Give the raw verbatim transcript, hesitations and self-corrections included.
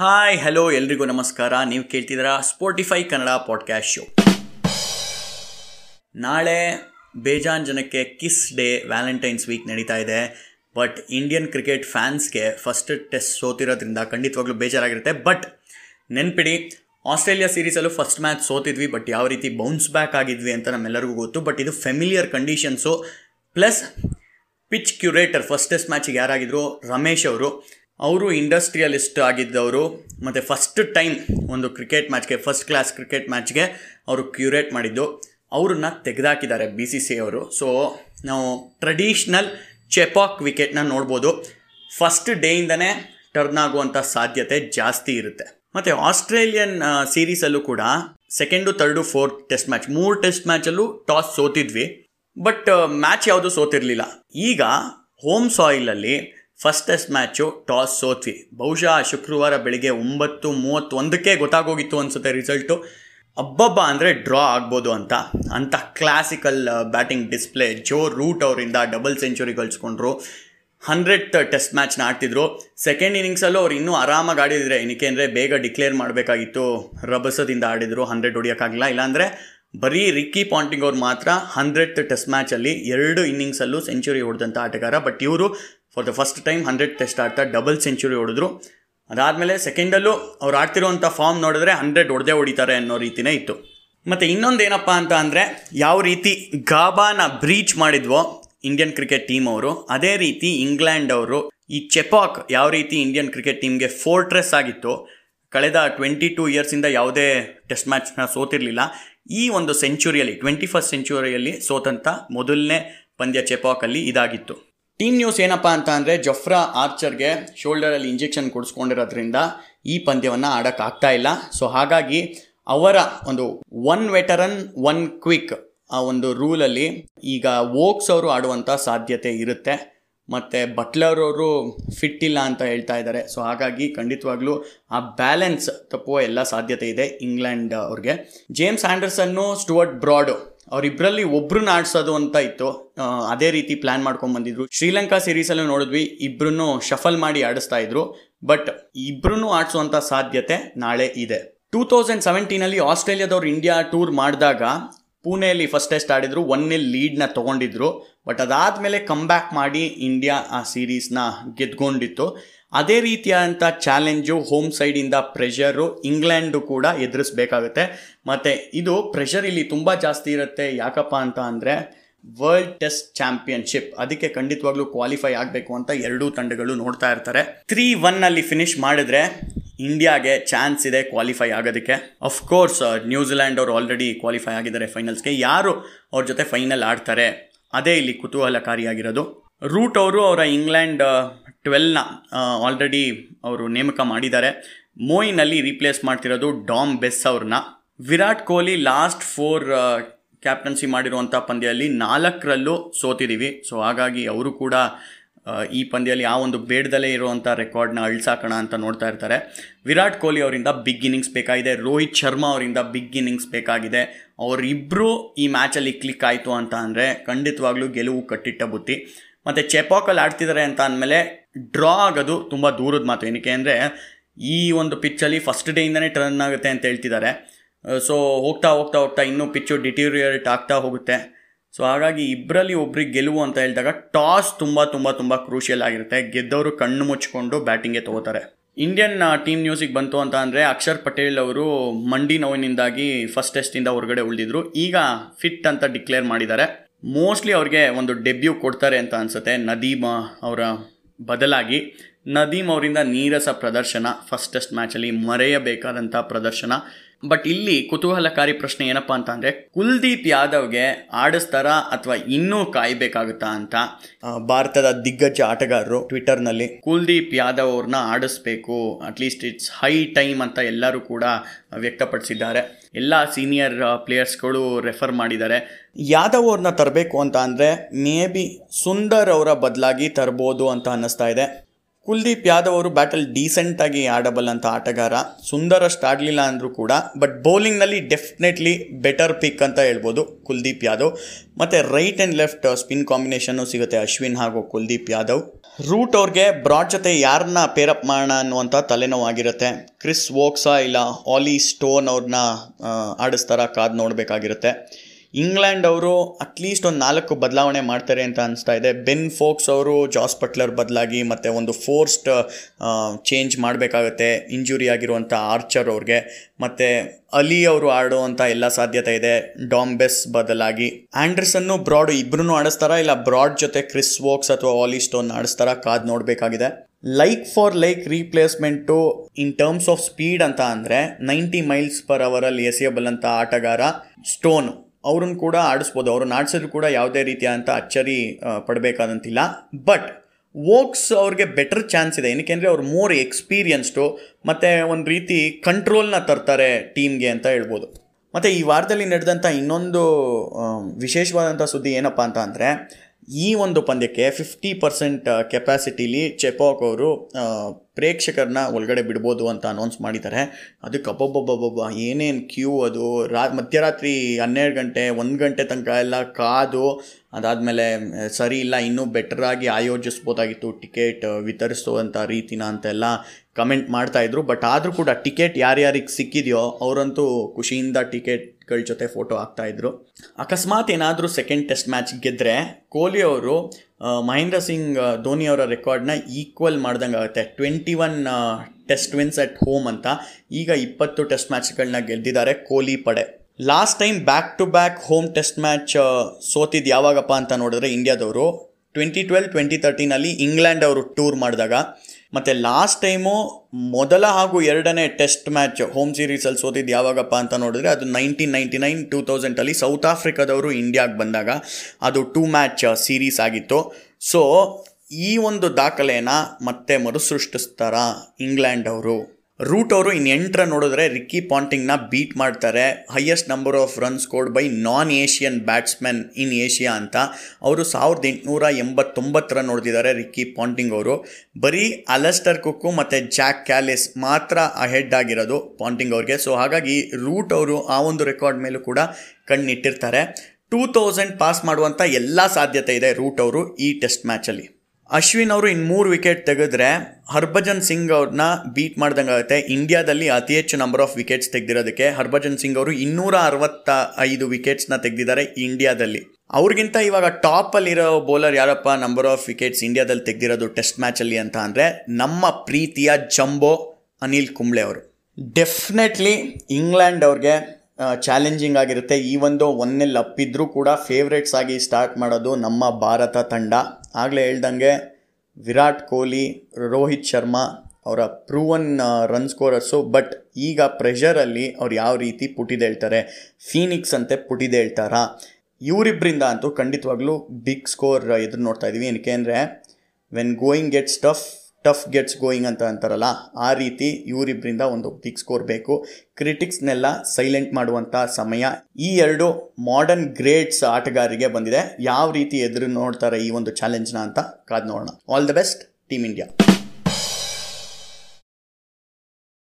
Hi hello ಎಲ್ರಿಗೂ ನಮಸ್ಕಾರ. ನೀವು ಕೇಳ್ತಿದ್ದೀರಾ ಸ್ಪೋಟಿಫೈ ಕನ್ನಡ ಪಾಡ್ಕ್ಯಾಸ್ಟ್ ಶೋ. ನಾಳೆ ಬೇಜಾನ್ ಜನಕ್ಕೆ ಕಿಸ್ ಡೇ, ವ್ಯಾಲೆಂಟೈನ್ಸ್ ವೀಕ್ ನಡೀತಾ ಇದೆ. ಬಟ್ ಇಂಡಿಯನ್ ಕ್ರಿಕೆಟ್ ಫ್ಯಾನ್ಸ್ಗೆ ಫಸ್ಟ್ ಟೆಸ್ಟ್ ಸೋತಿರೋದ್ರಿಂದ ಖಂಡಿತವಾಗ್ಲೂ ಬೇಜಾರಾಗಿರುತ್ತೆ. ಬಟ್ ನೆನ್ಪಿಡಿ, ಆಸ್ಟ್ರೇಲಿಯಾ ಸೀರೀಸಲ್ಲೂ ಫಸ್ಟ್ ಮ್ಯಾಚ್ ಸೋತಿದ್ವಿ, ಬಟ್ ಯಾವ ರೀತಿ ಬೌನ್ಸ್ ಬ್ಯಾಕ್ ಆಗಿದ್ವಿ ಅಂತ ನಮ್ಮೆಲ್ಲರಿಗೂ ಗೊತ್ತು. ಬಟ್ ಇದು familiar conditions. Plus pitch curator first test ಮ್ಯಾಚಿಗೆ ಯಾರಾಗಿದ್ರು, ರಮೇಶ್ ಅವರು. ಅವರು ಇಂಡಸ್ಟ್ರಿಯಲಿಸ್ಟ್ ಆಗಿದ್ದವರು ಮತ್ತು ಫಸ್ಟ್ ಟೈಮ್ ಒಂದು ಕ್ರಿಕೆಟ್ ಮ್ಯಾಚ್ಗೆ, ಫಸ್ಟ್ ಕ್ಲಾಸ್ ಕ್ರಿಕೆಟ್ ಮ್ಯಾಚ್ಗೆ ಅವರು ಕ್ಯೂರೇಟ್ ಮಾಡಿದ್ದು. ಅವ್ರನ್ನ ತೆಗೆದಾಕಿದ್ದಾರೆ ಬಿ ಸಿ ಸಿ ಅವರು. ಸೊ ನಾವು ಟ್ರೆಡಿಷ್ನಲ್ ಚೆಪಾಕ್ ವಿಕೆಟ್ನ ನೋಡ್ಬೋದು. ಫಸ್ಟ್ ಡೇಯಿಂದನೇ ಟರ್ನ್ ಆಗುವಂಥ ಸಾಧ್ಯತೆ ಜಾಸ್ತಿ ಇರುತ್ತೆ. ಮತ್ತು ಆಸ್ಟ್ರೇಲಿಯನ್ ಸೀರೀಸಲ್ಲೂ ಕೂಡ second, third, fourth test match, ಮೂರು ಟೆಸ್ಟ್ ಮ್ಯಾಚಲ್ಲೂ ಟಾಸ್ ಸೋತಿದ್ವಿ, ಬಟ್ ಮ್ಯಾಚ್ ಯಾವುದೂ ಸೋತಿರಲಿಲ್ಲ. ಈಗ ಹೋಮ್ ಸಾಯಿಲಲ್ಲಿ ಫಸ್ಟ್ ಟೆಸ್ಟ್ ಮ್ಯಾಚು ಟಾಸ್ ಸೋತ್ವಿ. ಬಹುಶಃ ಶುಕ್ರವಾರ ಬೆಳಿಗ್ಗೆ ಒಂಬತ್ತು ಮೂವತ್ತೊಂದಕ್ಕೆ ಗೊತ್ತಾಗೋಗಿತ್ತು ಅನಿಸುತ್ತೆ ರಿಸಲ್ಟು. ಅಬ್ಬಬ್ಬ ಅಂದರೆ ಡ್ರಾ ಆಗ್ಬೋದು ಅಂತ ಅಂಥ classical batting display. Joe Root ಅವರಿಂದ ಡಬಲ್ ಸೆಂಚುರಿ ಗಳಿಸ್ಕೊಂಡ್ರು, ಹಂಡ್ರೆಡ್ ಟೆಸ್ಟ್ ಮ್ಯಾಚ್ನ ಆಡ್ತಿದ್ರು. ಸೆಕೆಂಡ್ ಇನ್ನಿಂಗ್ಸಲ್ಲೂ ಅವ್ರು ಇನ್ನೂ ಆರಾಮಾಗಿ ಆಡಿದರೆ, ಏನಕ್ಕೆ ಅಂದರೆ ಬೇಗ ಡಿಕ್ಲೇರ್ ಮಾಡಬೇಕಾಗಿತ್ತು. ರಭಸದಿಂದ ಆಡಿದರು, ಹಂಡ್ರೆಡ್ ಹೊಡಿಯೋಕ್ಕಾಗಲಿಲ್ಲ. ಇಲ್ಲಾಂದರೆ ಬರೀ ರಿಕ್ಕಿ ಪಾಂಟಿಂಗ್ ಅವ್ರು ಮಾತ್ರ ಹಂಡ್ರೆಡ್ ಟೆಸ್ಟ್ ಮ್ಯಾಚಲ್ಲಿ ಎರಡು ಇನ್ನಿಂಗ್ಸಲ್ಲೂ ಸೆಂಚುರಿ ಹೊಡೆದಂಥ ಆಟಗಾರ. ಬಟ್ ಇವರು for the first time hundred test ಆಡ್ತಾ ಡಬಲ್ ಸೆಂಚುರಿ ಹೊಡೆದ್ರು. ಅದಾದಮೇಲೆ ಸೆಕೆಂಡಲ್ಲೂ ಅವ್ರು ಆಡ್ತಿರೋವಂಥ ಫಾರ್ಮ್ ನೋಡಿದ್ರೆ ಹಂಡ್ರೆಡ್ ಹೊಡೆದೇ ಹೊಡಿತಾರೆ ಅನ್ನೋ ರೀತಿಯೇ ಇತ್ತು. ಮತ್ತು ಇನ್ನೊಂದೇನಪ್ಪ ಅಂತ ಅಂದರೆ, ಯಾವ ರೀತಿ ಗಾಬಾನ ಬ್ರೀಚ್ ಮಾಡಿದ್ವೋ ಇಂಡಿಯನ್ ಕ್ರಿಕೆಟ್ ಟೀಮ್ ಅವರು, ಅದೇ ರೀತಿ ಇಂಗ್ಲೆಂಡ್ ಅವರು ಈ ಚೆಪಾಕ್ ಯಾವ ರೀತಿ ಇಂಡಿಯನ್ ಕ್ರಿಕೆಟ್ ಟೀಮ್ಗೆ ಫೋರ್ಟ್ರೆಸ್ ಆಗಿತ್ತು, ಕಳೆದ ಟ್ವೆಂಟಿ ಟೂ ಇಯರ್ಸಿಂದ ಯಾವುದೇ ಟೆಸ್ಟ್ ಮ್ಯಾಚ್ನ ಸೋತಿರಲಿಲ್ಲ, ಈ ಒಂದು ಸೆಂಚುರಿಯಲ್ಲಿ, ಟ್ವೆಂಟಿ ಫಸ್ಟ್ ಸೆಂಚುರಿಯಲ್ಲಿ ಸೋತಂಥ ಮೊದಲನೇ ಪಂದ್ಯ ಚೆಪಾಕಲ್ಲಿ ಇದಾಗಿತ್ತು. ಟೀಮ್ ನ್ಯೂಸ್ ಏನಪ್ಪ ಅಂತ ಅಂದರೆ, ಜೊಫ್ರಾ ಆರ್ಚರ್ಗೆ ಶೋಲ್ಡರಲ್ಲಿ ಇಂಜೆಕ್ಷನ್ ಕೊಡಿಸ್ಕೊಂಡಿರೋದ್ರಿಂದ ಈ ಪಂದ್ಯವನ್ನು ಆಡೋಕ್ಕಾಗ್ತಾ ಇಲ್ಲ. ಸೊ ಹಾಗಾಗಿ ಅವರ ಒಂದು ಒನ್ ವೆಟರನ್ ಒನ್ ಕ್ವಿಕ್ ಆ ಒಂದು ರೂಲಲ್ಲಿ ಈಗ ವೋಕ್ಸ್ ಅವರು ಆಡುವಂಥ ಸಾಧ್ಯತೆ ಇರುತ್ತೆ. ಮತ್ತು ಬಟ್ಲರ್ ಅವರು ಫಿಟ್ ಇಲ್ಲ ಅಂತ ಹೇಳ್ತಾ ಇದ್ದಾರೆ. ಸೊ ಹಾಗಾಗಿ ಖಂಡಿತವಾಗ್ಲೂ ಆ ಬ್ಯಾಲೆನ್ಸ್ ತಪ್ಪುವ ಎಲ್ಲ ಸಾಧ್ಯತೆ ಇದೆ ಇಂಗ್ಲೆಂಡ್ ಅವ್ರಿಗೆ. ಜೇಮ್ಸ್ ಆ್ಯಂಡರ್ಸನ್ನು, ಸ್ಟುವರ್ಟ್ ಬ್ರಾಡು ಅವರಿಬ್ಬರಲ್ಲಿ ಒಬ್ರನ್ನ ಆಡಿಸೋದು ಅಂತ ಇತ್ತು. ಅದೇ ರೀತಿ ಪ್ಲ್ಯಾನ್ ಮಾಡ್ಕೊಂಡ್ಬಂದಿದ್ರು. ಶ್ರೀಲಂಕಾ ಸೀರೀಸಲ್ಲೂ ನೋಡಿದ್ವಿ, ಇಬ್ಬರನ್ನು ಶಫಲ್ ಮಾಡಿ ಆಡಿಸ್ತಾ ಇದ್ರು. ಬಟ್ ಇಬ್ಬರೂ ಆಡಿಸುವಂಥ ಸಾಧ್ಯತೆ ನಾಳೆ ಇದೆ. ಟೂ ತೌಸಂಡ್ ಸೆವೆಂಟೀನಲ್ಲಿ ಆಸ್ಟ್ರೇಲಿಯಾದವ್ರು ಇಂಡಿಯಾ ಟೂರ್ ಮಾಡಿದಾಗ ಪುಣೆಯಲ್ಲಿ ಫಸ್ಟ್ ಟೆಸ್ಟ್ ಆಡಿದ್ರು, ಒನ್ನೇ ಲೀಡ್ನ ತೊಗೊಂಡಿದ್ರು. ಬಟ್ ಅದಾದಮೇಲೆ ಕಮ್ಬ್ಯಾಕ್ ಮಾಡಿ ಇಂಡಿಯಾ ಆ ಸೀರೀಸ್ನ ಗೆದ್ಕೊಂಡಿತ್ತು. ಅದೇ ರೀತಿಯಾದಂಥ ಚಾಲೆಂಜು, ಹೋಮ್ ಸೈಡಿಂದ ಪ್ರೆಷರು ಇಂಗ್ಲೆಂಡು ಕೂಡ ಎದುರಿಸಬೇಕಾಗುತ್ತೆ. ಮತ್ತು ಇದು ಪ್ರೆಷರ್ ಇಲ್ಲಿ ತುಂಬ ಜಾಸ್ತಿ ಇರುತ್ತೆ. ಯಾಕಪ್ಪ ಅಂತ ಅಂದರೆ, ವರ್ಲ್ಡ್ ಟೆಸ್ಟ್ ಚಾಂಪಿಯನ್ಶಿಪ್, ಅದಕ್ಕೆ ಖಂಡಿತವಾಗ್ಲೂ ಕ್ವಾಲಿಫೈ ಆಗಬೇಕು ಅಂತ ಎರಡೂ ತಂಡಗಳು ನೋಡ್ತಾ ಇರ್ತಾರೆ. ತ್ರೀ ಒನ್ನಲ್ಲಿ ಫಿನಿಷ್ ಮಾಡಿದ್ರೆ ಇಂಡಿಯಾಗೆ ಚಾನ್ಸ್ ಇದೆ ಕ್ವಾಲಿಫೈ ಆಗೋದಕ್ಕೆ. ಅಫ್ಕೋರ್ಸ್ ನ್ಯೂಜಿಲ್ಯಾಂಡ್ ಅವರು ಆಲ್ರೆಡಿ ಕ್ವಾಲಿಫೈ ಆಗಿದ್ದಾರೆ ಫೈನಲ್ಸ್ಗೆ. ಯಾರು ಅವ್ರ ಜೊತೆ ಫೈನಲ್ ಆಡ್ತಾರೆ ಅದೇ ಇಲ್ಲಿ ಕುತೂಹಲಕಾರಿಯಾಗಿರೋದು. ರೂಟ್ ಅವರು ಅವರ ಇಂಗ್ಲೆಂಡ್ ಟ್ವೆಲ್ವ್ನ ಆಲ್ರೆಡಿ ಅವರು ನೇಮಕ ಮಾಡಿದ್ದಾರೆ. ಮೋಯಿನಲ್ಲಿ ರೀಪ್ಲೇಸ್ ಮಾಡ್ತಿರೋದು ಡಾಮ್ ಬೆಸ್ ಅವ್ರನ್ನ. Virat Kohli last four captaincy ಮಾಡಿರುವಂಥ ಪಂದ್ಯದಲ್ಲಿ ನಾಲ್ಕರಲ್ಲೂ ಸೋತಿದ್ದೀವಿ. ಸೊ ಹಾಗಾಗಿ ಅವರು ಕೂಡ ಈ ಪಂದ್ಯದಲ್ಲಿ ಆ ಒಂದು ಬೇಡದಲ್ಲೇ ಇರುವಂಥ ರೆಕಾರ್ಡ್ನ ಅಳಿಸಾಕೋಣ ಅಂತ ನೋಡ್ತಾ ಇರ್ತಾರೆ. ವಿರಾಟ್ ಕೊಹ್ಲಿ ಅವರಿಂದ ಬಿಗ್ ಇನ್ನಿಂಗ್ಸ್ ಬೇಕಾಗಿದೆ, ರೋಹಿತ್ ಶರ್ಮಾ ಅವರಿಂದ ಬಿಗ್ ಇನ್ನಿಂಗ್ಸ್ ಬೇಕಾಗಿದೆ. ಅವರಿಬ್ಬರೂ ಈ ಮ್ಯಾಚಲ್ಲಿ ಕ್ಲಿಕ್ ಆಯಿತು ಅಂತ ಅಂದರೆ ಖಂಡಿತವಾಗ್ಲೂ ಗೆಲುವು ಕಟ್ಟಿಟ್ಟ ಬುತ್ತಿ. ಮತ್ತು ಚೆಪಾಕಲ್ಲಿ ಆಡ್ತಿದ್ದಾರೆ ಅಂತ ಅಂದಮೇಲೆ ಡ್ರಾ ಆಗೋದು ತುಂಬ ದೂರದ ಮಾತು. ಏನಕ್ಕೆ ಅಂದರೆ, ಈ ಒಂದು ಪಿಚ್ಚಲ್ಲಿ ಫಸ್ಟ್ ಡೇಯಿಂದನೇ ಟರ್ನ್ ಆಗುತ್ತೆ ಅಂತ ಹೇಳ್ತಿದ್ದಾರೆ. ಸೊ ಹೋಗ್ತಾ ಹೋಗ್ತಾ ಹೋಗ್ತಾ ಇನ್ನೂ ಪಿಚ್ಚು ಡಿಟೀರಿಯರೇಟ್ ಆಗ್ತಾ ಹೋಗುತ್ತೆ. ಸೊ ಹಾಗಾಗಿ ಇಬ್ಬರಲ್ಲಿ ಒಬ್ರಿಗೆ ಗೆಲುವು ಅಂತ ಹೇಳಿದಾಗ ಟಾಸ್ ತುಂಬ ತುಂಬ ತುಂಬ ಕ್ರೂಷಿಯಲ್ ಆಗಿರುತ್ತೆ. ಗೆದ್ದವರು ಕಣ್ಣು ಮುಚ್ಕೊಂಡು ಬ್ಯಾಟಿಂಗ್ಗೆ ತೊಗೋತಾರೆ. ಇಂಡಿಯನ್ ಟೀಮ್ ನ್ಯೂಸಿಗೆ ಬಂತು ಅಂತ ಅಂದರೆ, ಅಕ್ಷರ್ ಪಟೇಲ್ ಅವರು ಮಂಡಿ ನೋವಿನಿಂದಾಗಿ ಫಸ್ಟ್ ಟೆಸ್ಟಿಂದ ಹೊರಗಡೆ ಉಳಿದಿದ್ರು. ಈಗ ಫಿಟ್ ಅಂತ ಡಿಕ್ಲೇರ್ ಮಾಡಿದ್ದಾರೆ. ಮೋಸ್ಟ್ಲಿ ಅವ್ರಿಗೆ ಒಂದು ಡೆಬ್ಯೂ ಕೊಡ್ತಾರೆ ಅಂತ ಅನಿಸುತ್ತೆ ನದೀಮ್ ಅವರ ಬದಲಾಗಿ. ನದೀಮ್ ಅವರಿಂದ ನೀರಸ ಪ್ರದರ್ಶನ, ಫಸ್ಟ್ ಟೆಸ್ಟ್ ಮ್ಯಾಚಲ್ಲಿ ಮರೆಯಬೇಕಾದಂಥ ಪ್ರದರ್ಶನ. ಬಟ್ ಇಲ್ಲಿ ಕುತೂಹಲಕಾರಿ ಪ್ರಶ್ನೆ ಏನಪ್ಪ ಅಂತ ಅಂದರೆ, ಕುಲ್ದೀಪ್ ಯಾದವ್ಗೆ ಆಡಿಸ್ತಾರಾ ಅಥವಾ ಇನ್ನೂ ಕಾಯಬೇಕಾಗುತ್ತಾ ಅಂತ. ಭಾರತದ ದಿಗ್ಗಜ ಆಟಗಾರರು ಟ್ವಿಟರ್ನಲ್ಲಿ ಕುಲ್ದೀಪ್ ಯಾದವ್ ಅವ್ರನ್ನ ಆಡಿಸ್ಬೇಕು, ಅಟ್ಲೀಸ್ಟ್ ಇಟ್ಸ್ ಹೈ ಟೈಮ್ ಅಂತ ಎಲ್ಲರೂ ಕೂಡ ವ್ಯಕ್ತಪಡಿಸಿದ್ದಾರೆ. ಎಲ್ಲ ಸೀನಿಯರ್ ಪ್ಲೇಯರ್ಸ್ಗಳು ರೆಫರ್ ಮಾಡಿದ್ದಾರೆ. ಯಾದವ್ ಅವ್ರನ್ನ ತರಬೇಕು ಅಂತ ಅಂದರೆ ಮೇ ಬಿ ಸುಂದರ್ ಅವರ ಬದಲಾಗಿ ತರ್ಬೋದು ಅಂತ ಅನ್ನಿಸ್ತಾ ಇದೆ. ಕುಲ್ದೀಪ್ ಯಾದವ್ ಅವರು ಬ್ಯಾಟಲ್ಲಿ ಡೀಸೆಂಟಾಗಿ ಆಡಬಲ್ಲಂಥ ಆಟಗಾರ, ಸುಂದರಷ್ಟು ಆಡಲಿಲ್ಲ ಅಂದರೂ ಕೂಡ ಬಟ್ ಬೌಲಿಂಗ್ನಲ್ಲಿ ಡೆಫಿನೆಟ್ಲಿ ಬೆಟರ್ ಪಿಕ್ ಅಂತ ಹೇಳ್ಬೋದು ಕುಲ್ದೀಪ್ ಯಾದವ್. ಮತ್ತು right and left spin combination ಸಿಗುತ್ತೆ ಅಶ್ವಿನ್ ಹಾಗೂ ಕುಲ್ದೀಪ್ ಯಾದವ್. ರೂಟ್ ಅವ್ರಿಗೆ ಬ್ರಾಡ್ ಜೊತೆ ಯಾರನ್ನ ಪೇರಪ್ ಮಾಡೋಣ ಅನ್ನುವಂಥ ತಲೆನೋವಾಗಿರುತ್ತೆ. ಕ್ರಿಸ್ ವೋಕ್ಸಾ ಇಲ್ಲ ಆಲಿ ಸ್ಟೋನ್ ಅವ್ರನ್ನ ಆಡಿಸ್ತಾರ ಕಾದು ನೋಡಬೇಕಾಗಿರುತ್ತೆ. ಇಂಗ್ಲೆಂಡ್ ಅವರು ಅಟ್ಲೀಸ್ಟ್ ಒಂದು ನಾಲ್ಕು ಬದಲಾವಣೆ ಮಾಡ್ತಾರೆ ಅಂತ ಅನಿಸ್ತಾ ಇದೆ. ಬೆನ್ ಫೋಕ್ಸ್ ಅವರು ಜಾಸ್ ಬಟ್ಲರ್ ಬದಲಾಗಿ ಮತ್ತು ಒಂದು ಫೋರ್ಸ್ಡ್ ಚೇಂಜ್ ಮಾಡಬೇಕಾಗುತ್ತೆ ಇಂಜುರಿ ಆಗಿರುವಂಥ ಆರ್ಚರ್ ಅವ್ರಿಗೆ. ಮತ್ತು ಅಲಿ ಅವರು ಆಡುವಂಥ ಎಲ್ಲ ಸಾಧ್ಯತೆ ಇದೆ ಡಾಂಬೆಸ್ ಬದಲಾಗಿ. ಆ್ಯಂಡರ್ಸನ್ನು ಬ್ರಾಡು ಇಬ್ಬರೂ ಆಡಿಸ್ತಾರಾ ಇಲ್ಲ ಬ್ರಾಡ್ ಜೊತೆ ಕ್ರಿಸ್ ವೋಕ್ಸ್ ಅಥವಾ ಆಲಿ ಸ್ಟೋನ್ ಆಡಿಸ್ತಾರಾ ಕಾದು ನೋಡಬೇಕಾಗಿದೆ. Like for like replacement in terms of speed ಅಂತ ಅಂದರೆ ನೈಂಟಿ ಮೈಲ್ಸ್ ಪರ್ ಅವರಲ್ಲಿ ಎಸೆಯಬಲ್ಲಂಥ ಆಟಗಾರ ಸ್ಟೋನ್, ಅವ್ರನ್ನ ಕೂಡ ಆಡಿಸ್ಬೋದು. ಅವ್ರನ್ನ ಆಡಿಸಿದ್ರು ಕೂಡ ಯಾವುದೇ ರೀತಿಯ ಅಂತ ಅಚ್ಚರಿ ಪಡಬೇಕಾದಂತಿಲ್ಲ. ಬಟ್ ವೋಕ್ಸ್ ಅವ್ರಿಗೆ ಬೆಟರ್ ಚಾನ್ಸ್ ಇದೆ, ಏನಕ್ಕೆ ಅವ್ರು ಮೋರ್ ಎಕ್ಸ್ಪೀರಿಯನ್ಸ್ಡು ಮತ್ತು ಒಂದು ರೀತಿ ಕಂಟ್ರೋಲ್ನ ತರ್ತಾರೆ ಟೀಮ್ಗೆ ಅಂತ ಹೇಳ್ಬೋದು. ಮತ್ತು ಈ ವಾರದಲ್ಲಿ ನಡೆದಂಥ ಇನ್ನೊಂದು ವಿಶೇಷವಾದಂಥ ಸುದ್ದಿ ಏನಪ್ಪ ಅಂತ ಅಂದರೆ, ಈ ಒಂದು ಪಂದ್ಯಕ್ಕೆ ಫಿಫ್ಟಿ ಪರ್ಸೆಂಟ್ ಕೆಪಾಸಿಟಿಲಿ ಚೆಪಾಕ್ ಅವರು ಪ್ರೇಕ್ಷಕರನ್ನ ಒಳಗಡೆ ಬಿಡ್ಬೋದು ಅಂತ ಅನೌನ್ಸ್ ಮಾಡಿದ್ದಾರೆ. ಅದಕ್ಕೆ ಅಬ್ಬೊಬ್ಬೊಬ್ಬೊಬ್ಬ ಏನೇನು ಕ್ಯೂ, ಅದು ರಾ ಮಧ್ಯರಾತ್ರಿ ಹನ್ನೆರಡು ಗಂಟೆ ಒಂದು ಗಂಟೆ ತನಕ ಎಲ್ಲ ಕಾದು, ಅದಾದಮೇಲೆ ಸರಿ ಇಲ್ಲ ಇನ್ನೂ ಬೆಟರಾಗಿ ಆಯೋಜಿಸ್ಬೋದಾಗಿತ್ತು ಟಿಕೆಟ್ ವಿತರಿಸುವಂಥ ರೀತಿನ ಅಂತೆಲ್ಲ ಕಮೆಂಟ್ ಮಾಡ್ತಾಯಿದ್ರು. ಬಟ್ ಆದರೂ ಕೂಡ ಟಿಕೆಟ್ ಯಾರ್ಯಾರಿಗೆ ಸಿಕ್ಕಿದೆಯೋ ಅವರಂತೂ ಖುಷಿಯಿಂದ ಟಿಕೆಟ್ಗಳ ಜೊತೆ ಫೋಟೋ ಹಾಕ್ತಾಯಿದ್ರು. ಅಕಸ್ಮಾತ್ ಏನಾದರೂ ಸೆಕೆಂಡ್ ಟೆಸ್ಟ್ ಮ್ಯಾಚ್ ಗೆದ್ದರೆ ಕೊಹ್ಲಿ ಅವರು ಮಹೇಂದ್ರ ಸಿಂಗ್ ಧೋನಿ ಅವರ ರೆಕಾರ್ಡ್ನ ಈಕ್ವಲ್ ಮಾಡ್ದಂಗೆ ಆಗುತ್ತೆ. Twenty one test wins at home ಅಂತ ಈಗ ಇಪ್ಪತ್ತು ಟೆಸ್ಟ್ ಮ್ಯಾಚ್ಗಳನ್ನ ಗೆದ್ದಿದ್ದಾರೆ ಕೊಹ್ಲಿ ಪಡೆ. Last time back to back home test match ಸೋತಿದ್ದು ಯಾವಾಗಪ್ಪ ಅಂತ ನೋಡಿದ್ರೆ ಇಂಡಿಯಾದವರು ಟ್ವೆಂಟಿ ಟ್ವೆಲ್ ಟ್ವೆಂಟಿ ತರ್ಟೀನಲ್ಲಿ ಇಂಗ್ಲೆಂಡ್ ಅವರು ಟೂರ್ ಮಾಡಿದಾಗ, ಮತ್ತು ಲಾಸ್ಟ್ ಟೈಮು ಮೊದಲ ಹಾಗೂ ಎರಡನೇ ಟೆಸ್ಟ್ ಮ್ಯಾಚ್ ಹೋಮ್ ಸೀರೀಸಲ್ಲಿ ಸೋತಿದ್ದು ಯಾವಾಗಪ್ಪ ಅಂತ ನೋಡಿದ್ರೆ ಅದು ನೈನ್ಟೀನ್ ನೈಂಟಿ ನೈನ್ ಟೂ ತೌಸಂಡಲ್ಲಿ ಸೌತ್ ಆಫ್ರಿಕಾದವರು ಇಂಡಿಯಾಗೆ ಬಂದಾಗ ಅದು ಟೂ ಮ್ಯಾಚ್ ಸೀರೀಸ್ ಆಗಿತ್ತು. ಸೊ ಈ ಒಂದು ದಾಖಲೆನ ಮತ್ತೆ ಮರುಸೃಷ್ಟಿಸ್ತಾರ ಇಂಗ್ಲೆಂಡ್ ಅವರು. ರೂಟ್ ಅವರು ಇನ್ನು ಎಂಟರ ನೋಡಿದ್ರೆ ರಿಕ್ಕಿ ಪಾಂಟಿಂಗ್ನ ಬೀಟ್ ಮಾಡ್ತಾರೆ. Highest number of run scored by non Asian batsman in Asia ಅಂತ ಅವರು ಸಾವಿರದ ಎಂಟುನೂರ ಎಂಬತ್ತೊಂಬತ್ತರ ನೋಡ್ತಿದ್ದಾರೆ ರಿಕ್ಕಿ ಪಾಂಟಿಂಗ್ ಅವರು. ಬರೀ ಅಲಸ್ಟರ್ ಕುಕ್ಕು ಮತ್ತು ಜಾಕ್ ಕ್ಯಾಲಿಸ್ ಮಾತ್ರ ಅಹೆಡ್ ಆಗಿರೋದು ಪಾಂಟಿಂಗ್ ಅವ್ರಿಗೆ. ಸೊ ಹಾಗಾಗಿ ರೂಟ್ ಅವರು ಆ ಒಂದು ರೆಕಾರ್ಡ್ ಮೇಲೂ ಕೂಡ ಕಣ್ಣಿಟ್ಟಿರ್ತಾರೆ. ಟೂ ತೌಸಂಡ್ ಪಾಸ್ ಮಾಡುವಂಥ ಎಲ್ಲ ಸಾಧ್ಯತೆ ಇದೆ ರೂಟ್ ಅವರು ಈ ಟೆಸ್ಟ್ ಮ್ಯಾಚಲ್ಲಿ. ಅಶ್ವಿನ್ ಅವರು ಇನ್ನು ಮೂರು ವಿಕೆಟ್ ತೆಗೆದ್ರೆ ಹರ್ಭಜನ್ ಸಿಂಗ್ ಅವ್ರನ್ನ ಬೀಟ್ ಮಾಡ್ದಂಗೆ ಆಗುತ್ತೆ. ಇಂಡಿಯಾದಲ್ಲಿ ಅತಿ ಹೆಚ್ಚು ನಂಬರ್ ಆಫ್ ವಿಕೆಟ್ಸ್ ತೆಗೆದಿರೋದಕ್ಕೆ ಹರ್ಭಜನ್ ಸಿಂಗ್ ಅವರು ಇನ್ನೂರ ಅರವತ್ತ ಐದು ವಿಕೆಟ್ಸ್ನ ತೆಗೆದಿದ್ದಾರೆ ಇಂಡಿಯಾದಲ್ಲಿ. ಅವ್ರಿಗಿಂತ ಇವಾಗ ಟಾಪಲ್ಲಿರೋ ಬೌಲರ್ ಯಾರಪ್ಪ ನಂಬರ್ ಆಫ್ ವಿಕೆಟ್ಸ್ ಇಂಡಿಯಾದಲ್ಲಿ ತೆಗೆದಿರೋದು ಟೆಸ್ಟ್ ಮ್ಯಾಚಲ್ಲಿ ಅಂತ ಅಂದರೆ ನಮ್ಮ ಪ್ರೀತಿಯ ಜಂಬೋ ಅನಿಲ್ ಕುಂಬ್ಳೆ ಅವರು. ಡೆಫಿನೆಟ್ಲಿ ಇಂಗ್ಲೆಂಡ್ ಅವ್ರಿಗೆ ಚಾಲೆಂಜಿಂಗ್ ಆಗಿರುತ್ತೆ. ಈ ಒಂದು ಒಂದಲ್ಲಿ ಅಪ್ಪಿದ್ರೂ ಕೂಡ ಫೇವ್ರೇಟ್ಸ್ ಆಗಿ ಸ್ಟಾರ್ಟ್ ಮಾಡೋದು ನಮ್ಮ ಭಾರತ ತಂಡ. ಆಗಲೇ ಹೇಳ್ದಂಗೆ ವಿರಾಟ್ ಕೊಹ್ಲಿ, ರೋಹಿತ್ ಶರ್ಮಾ ಅವರ ಪ್ರೂವನ್ ರನ್ ಸ್ಕೋರರ್ಸು. ಬಟ್ ಈಗ ಪ್ರೆಷರಲ್ಲಿ ಅವ್ರು ಯಾವ ರೀತಿ ಪುಟಿದೇಳ್ತಾರೆ, ಫೀನಿಕ್ಸ್ ಅಂತೆ ಪುಟಿದೇಳ್ತಾರಾ? ಇವರಿಬ್ಬರಿಂದ ಅಂತೂ ಖಂಡಿತವಾಗ್ಲೂ ಬಿಗ್ ಸ್ಕೋರ್ ಎದುರು ನೋಡ್ತಾ ಇದ್ದೀವಿ. ಏನಕ್ಕೆ ಅಂದರೆ when going gets tough, tough gets going ಅಂತ ಅಂತಾರಲ್ಲ, ಆ ರೀತಿ ಇವರಿಬ್ಬರಿಂದ ಒಂದು ಬಿಗ್ ಸ್ಕೋರ್ ಬೇಕು. ಕ್ರಿಟಿಕ್ಸ್ನೆಲ್ಲ ಸೈಲೆಂಟ್ ಮಾಡುವಂಥ ಸಮಯ ಈ ಎರಡು ಮಾಡರ್ನ್ ಗ್ರೇಟ್ಸ್ ಆಟಗಾರರಿಗೆ ಬಂದಿದೆ. ಯಾವ ರೀತಿ ಎದುರು ನೋಡ್ತಾರೆ ಈ ಒಂದು ಚಾಲೆಂಜ್ನ ಅಂತ ಕಾದು ನೋಡೋಣ. All the best team India.